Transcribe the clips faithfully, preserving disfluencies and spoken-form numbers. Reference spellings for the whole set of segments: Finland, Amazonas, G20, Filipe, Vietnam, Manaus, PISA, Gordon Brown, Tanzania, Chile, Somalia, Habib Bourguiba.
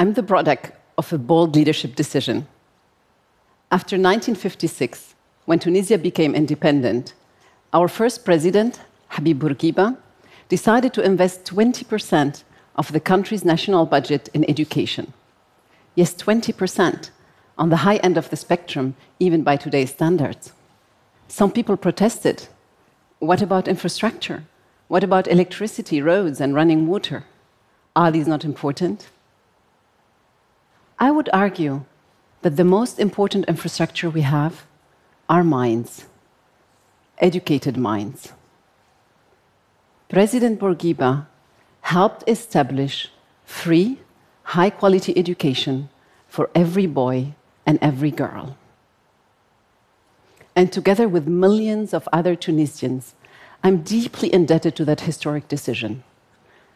I'm the product of a bold leadership decision. After nineteen fifty-six, when Tunisia became independent, our first president, Habib Bourguiba, decided to invest twenty percent of the country's national budget in education. Yes, twenty percent, on the high end of the spectrum, even by today's standards. Some people protested. What about infrastructure? What about electricity, roads, and running water? Are these not important? I would argue that the most important infrastructure we have are minds, educated minds. President Bourguiba helped establish free, high-quality education for every boy and every girl. And together with millions of other Tunisians, I'm deeply indebted to that historic decision.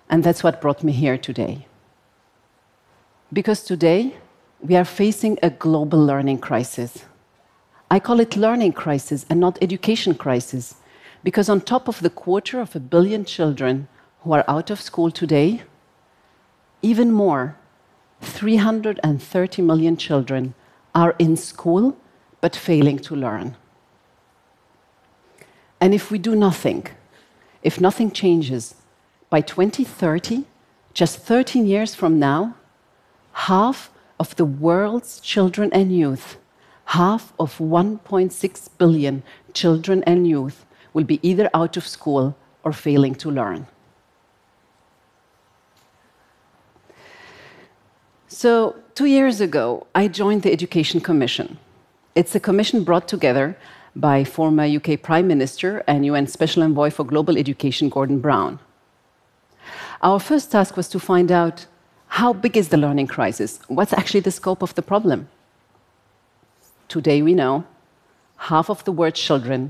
And that's what brought me here today. Because today, we are facing a global learning crisis. I call it learning crisis and not education crisis, because on top of the quarter of a billion children who are out of school today, even more, three hundred thirty million children are in school but failing to learn. And if we do nothing, if nothing changes, by twenty thirty, just thirteen years from now, half of the world's children and youth, half of one point six billion children and youth, will be either out of school or failing to learn. So, two years ago, I joined the Education Commission. It's a commission brought together by former U K Prime Minister and U N Special Envoy for Global Education, Gordon Brown. Our first task was to find out, how big is the learning crisis? What's actually the scope of the problem? Today we know half of the world's children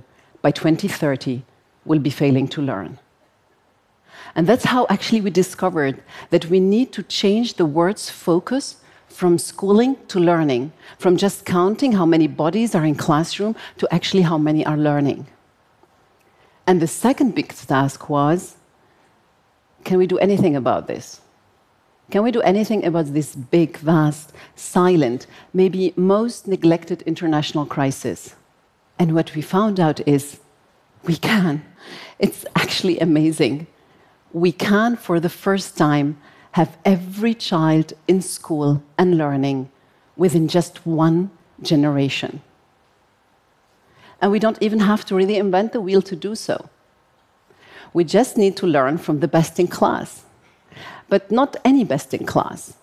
by twenty thirty will be failing to learn. And that's how actually we discovered that we need to change the world's focus from schooling to learning, from just counting how many bodies are in classroom to actually how many are learning. And the second big task was, can we do anything about this? Can we do anything about this big, vast, silent, maybe most neglected international crisis? And what we found out is, we can. It's actually amazing. We can, for the first time, have every child in school and learning within just one generation. And we don't even have to really invent the wheel to do so. We just need to learn from the best in class. But not any best in class,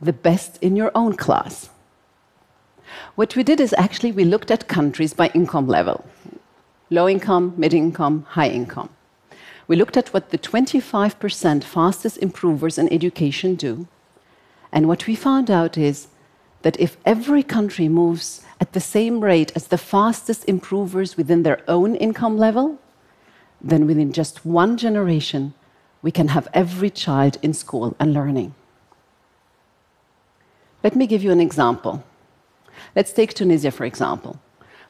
the best in your own class. What we did is actually we looked at countries by income level. Low income, mid income, high income. We looked at what the twenty-five percent fastest improvers in education do. And what we found out is that if every country moves at the same rate as the fastest improvers within their own income level, then within just one generation, we can have every child in school and learning. Let me give you an example. Let's take Tunisia, for example.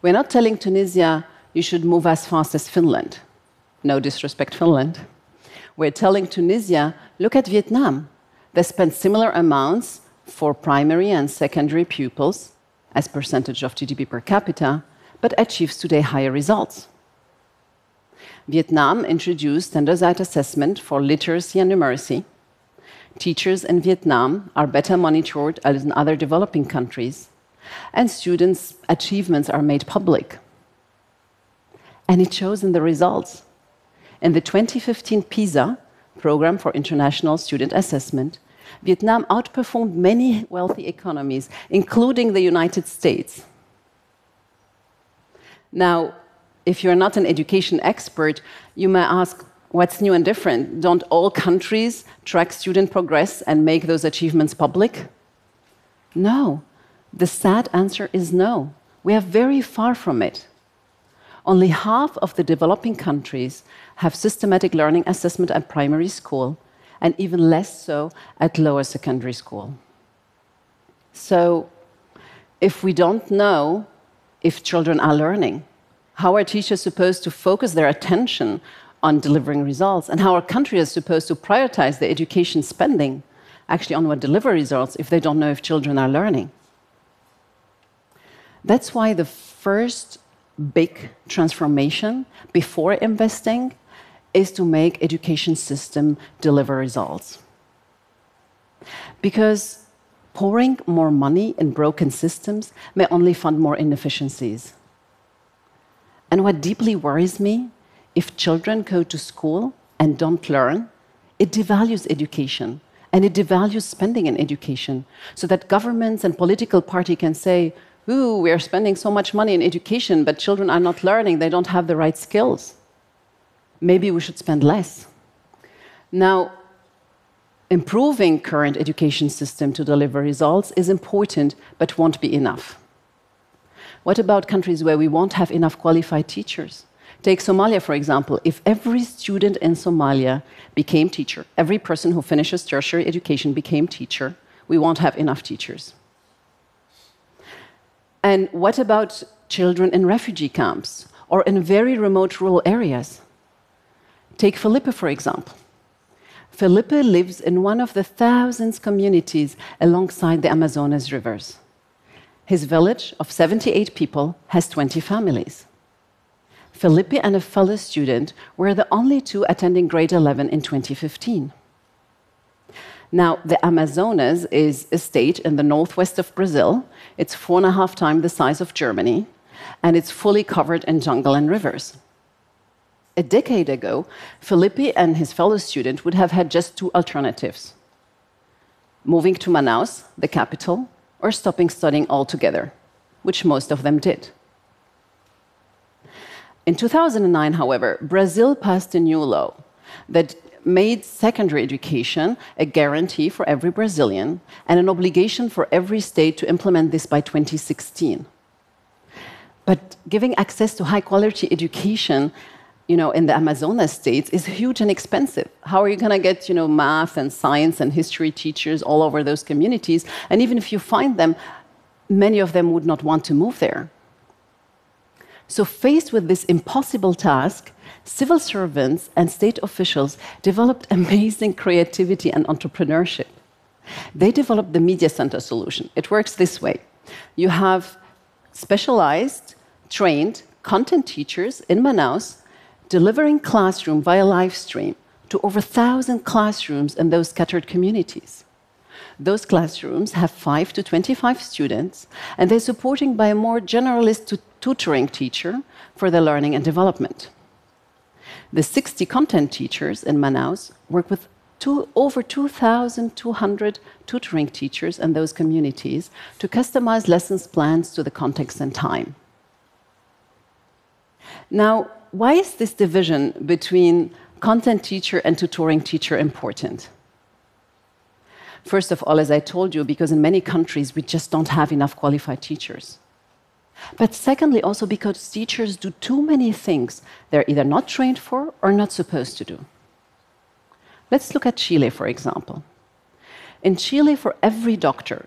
We're not telling Tunisia, you should move as fast as Finland. No disrespect, Finland. We're telling Tunisia, look at Vietnam. They spend similar amounts for primary and secondary pupils as percentage of G D P per capita, but achieves today higher results. Vietnam introduced standardized assessment for literacy and numeracy. Teachers in Vietnam are better monitored as in other developing countries, and students' achievements are made public. And it shows in the results. In the twenty fifteen PISA program for international student assessment, Vietnam outperformed many wealthy economies, including the United States. Now, if you're not an education expert, you may ask, what's new and different? Don't all countries track student progress and make those achievements public? No. The sad answer is no. We are very far from it. Only half of the developing countries have systematic learning assessment at primary school, and even less so at lower secondary school. So, if we don't know if children are learning, how are teachers supposed to focus their attention on delivering results? And how our country is supposed to prioritize the education spending? actually onward deliver results if they don't know if children are learning. That's why the first big transformation before investing is to make education system deliver results. Because pouring more money in broken systems may only fund more inefficiencies. And what deeply worries me, if children go to school and don't learn, it devalues education and it devalues spending in education, so that governments and political party can say, ooh, we are spending so much money in education, but children are not learning, they don't have the right skills. Maybe we should spend less. Now, improving current education system to deliver results is important, but won't be enough. What about countries where we won't have enough qualified teachers? Take Somalia, for example. If every student in Somalia became teacher, every person who finishes tertiary education became teacher, we won't have enough teachers. And what about children in refugee camps or in very remote rural areas? Take Filipe, for example. Filipe lives in one of the thousands of communities alongside the Amazonas rivers. His village of seventy-eight people has twenty families. Filipe and a fellow student were the only two attending grade eleven in twenty fifteen. Now, the Amazonas is a state in the northwest of Brazil. It's four and a half times the size of Germany, and it's fully covered in jungle and rivers. A decade ago, Filipe and his fellow student would have had just two alternatives: moving to Manaus, the capital, or stopping studying altogether, which most of them did. In two thousand nine, however, Brazil passed a new law that made secondary education a guarantee for every Brazilian and an obligation for every state to implement this by twenty sixteen. But giving access to high-quality education, you know, in the Amazonas states is huge and expensive. How are you going to get, you know, math and science and history teachers all over those communities? And even if you find them, many of them would not want to move there. So faced with this impossible task, civil servants and state officials developed amazing creativity and entrepreneurship. They developed the media center solution. It works this way. You have specialized, trained content teachers in Manaus delivering classroom via live stream to over one thousand classrooms in those scattered communities. Those classrooms have five to twenty-five students, and they're supporting by a more generalist to tutoring teacher for their learning and development. The sixty content teachers in Manaus work with two, over two thousand two hundred tutoring teachers in those communities to customize lessons plans to the context and time. Now, why is this division between content teacher and tutoring teacher important? First of all, as I told you, because in many countries we just don't have enough qualified teachers. But secondly, also because teachers do too many things they're either not trained for or not supposed to do. Let's look at Chile, for example. In Chile, for every doctor,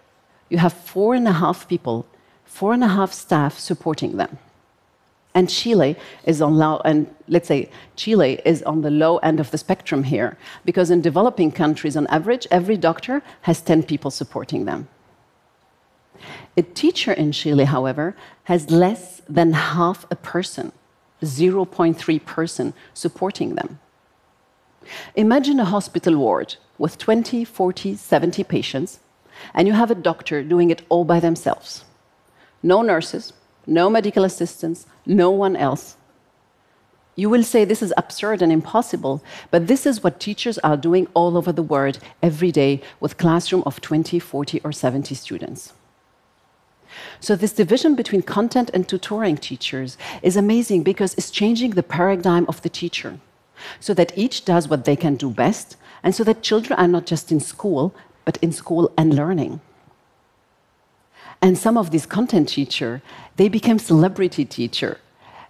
you have four and a half people, four and a half staff supporting them. And Chile is on low, and let's say Chile is on the low end of the spectrum here, because in developing countries, on average, every doctor has ten people supporting them. A teacher in Chile, however, has less than half a person, zero point three person, supporting them. Imagine a hospital ward with twenty, forty, seventy patients, and you have a doctor doing it all by themselves. No nurses, no medical assistance, no one else. You will say this is absurd and impossible, but this is what teachers are doing all over the world every day with a classroom of twenty, forty, or seventy students. So this division between content and tutoring teachers is amazing because it's changing the paradigm of the teacher, so that each does what they can do best, and so that children are not just in school, but in school and learning. And some of these content teachers, they became celebrity teachers.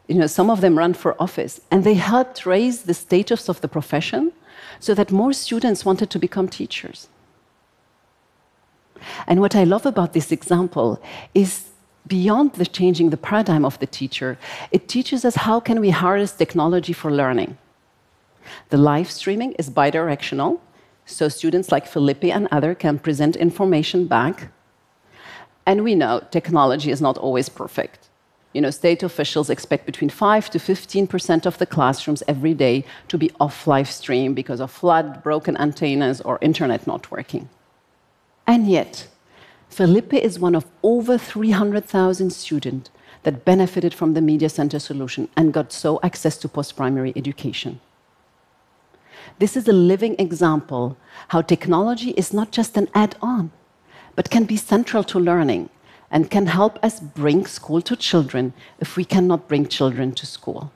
You know, some of them run for office, and they helped raise the status of the profession so that more students wanted to become teachers. And what I love about this example is beyond the changing the paradigm of the teacher, it teaches us how can we harness technology for learning. The live streaming is bidirectional. So students like Filipe and others can present information back. And we know technology is not always perfect. You know, state officials expect between five to fifteen percent of the classrooms every day to be off live stream because of flood, broken antennas, or internet not working. And yet, Filipe is one of over three hundred thousand students that benefited from the Media Center solution and got so access to post-primary education. This is a living example how technology is not just an add-on, but can be central to learning and can help us bring school to children if we cannot bring children to school.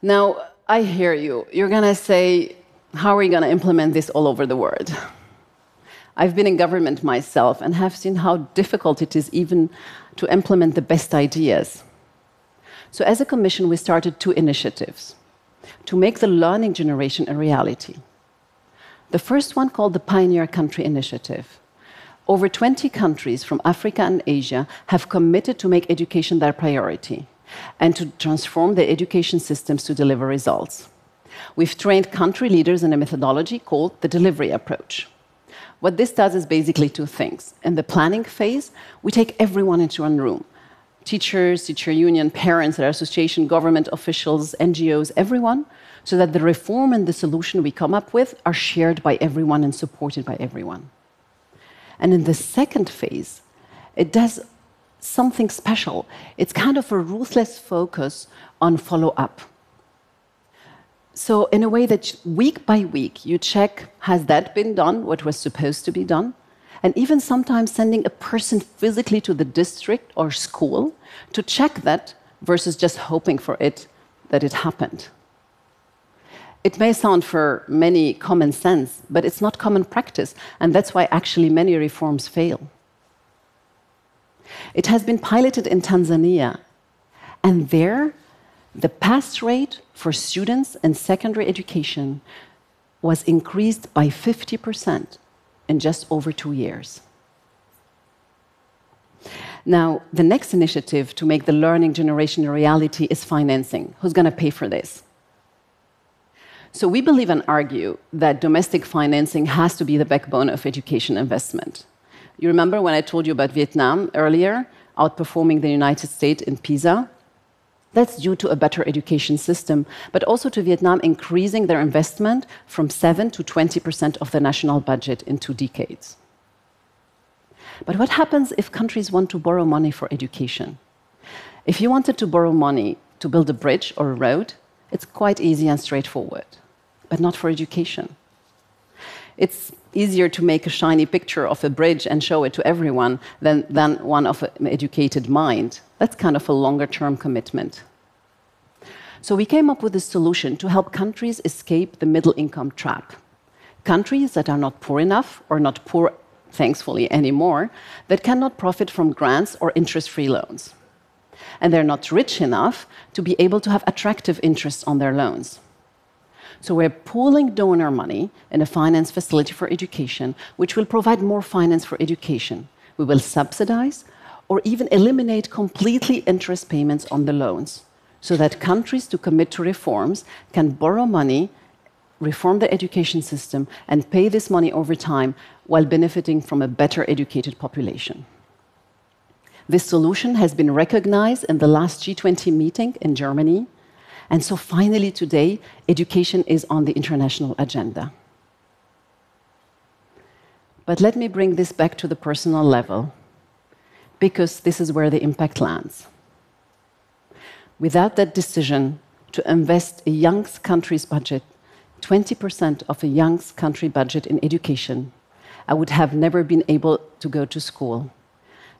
Now, I hear you. You're going to say, how are we going to implement this all over the world? I've been in government myself and have seen how difficult it is even to implement the best ideas. So as a commission, we started two initiatives to make the learning generation a reality. The first one called the Pioneer Country Initiative. Over twenty countries from Africa and Asia have committed to make education their priority and to transform their education systems to deliver results. We've trained country leaders in a methodology called the delivery approach. What this does is basically two things. In the planning phase, we take everyone into one room. Teachers, teacher union, parents, their association, government officials, N G Os, everyone, so that the reform and the solution we come up with are shared by everyone and supported by everyone. And in the second phase, it does something special. It's kind of a ruthless focus on follow-up. So in a way that week by week, you check, has that been done, what was supposed to be done? And even sometimes sending a person physically to the district or school to check that versus just hoping for it, that it happened. It may sound for many common sense, but it's not common practice, and that's why actually many reforms fail. It has been piloted in Tanzania, and there the pass rate for students in secondary education was increased by fifty percent in just over two years. Now, the next initiative to make the learning generation a reality is financing. Who's going to pay for this? So we believe and argue that domestic financing has to be the backbone of education investment. You remember when I told you about Vietnam earlier, outperforming the United States in PISA? That's due to a better education system, but also to Vietnam increasing their investment from seven to twenty percent of the national budget in two decades. But what happens if countries want to borrow money for education? If you wanted to borrow money to build a bridge or a road, it's quite easy and straightforward, but not for education. It's easier to make a shiny picture of a bridge and show it to everyone than, than one of an educated mind. That's kind of a longer-term commitment. So we came up with a solution to help countries escape the middle-income trap. Countries that are not poor enough or not poor, thankfully, anymore, that cannot profit from grants or interest-free loans. And they're not rich enough to be able to have attractive interest on their loans. So we're pooling donor money in a finance facility for education, which will provide more finance for education. We will subsidize or even eliminate completely interest payments on the loans so that countries to commit to reforms can borrow money, reform the education system, and pay this money over time while benefiting from a better educated population. This solution has been recognized in the last G twenty meeting in Germany. And so finally today, education is on the international agenda. But let me bring this back to the personal level, because this is where the impact lands. Without that decision to invest a young country's budget, twenty percent of a young country budget in education, I would have never been able to go to school,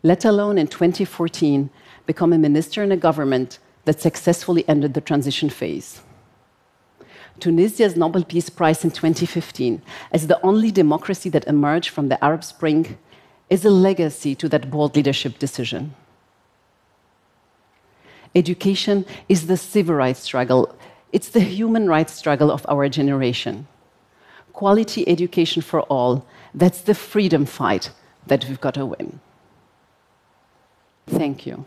let alone in twenty fourteen, become a minister in a government that successfully ended the transition phase. Tunisia's Nobel Peace Prize in twenty fifteen, as the only democracy that emerged from the Arab Spring, is a legacy to that bold leadership decision. Education is the civil rights struggle. It's the human rights struggle of our generation. Quality education for all, that's the freedom fight that we've got to win. Thank you.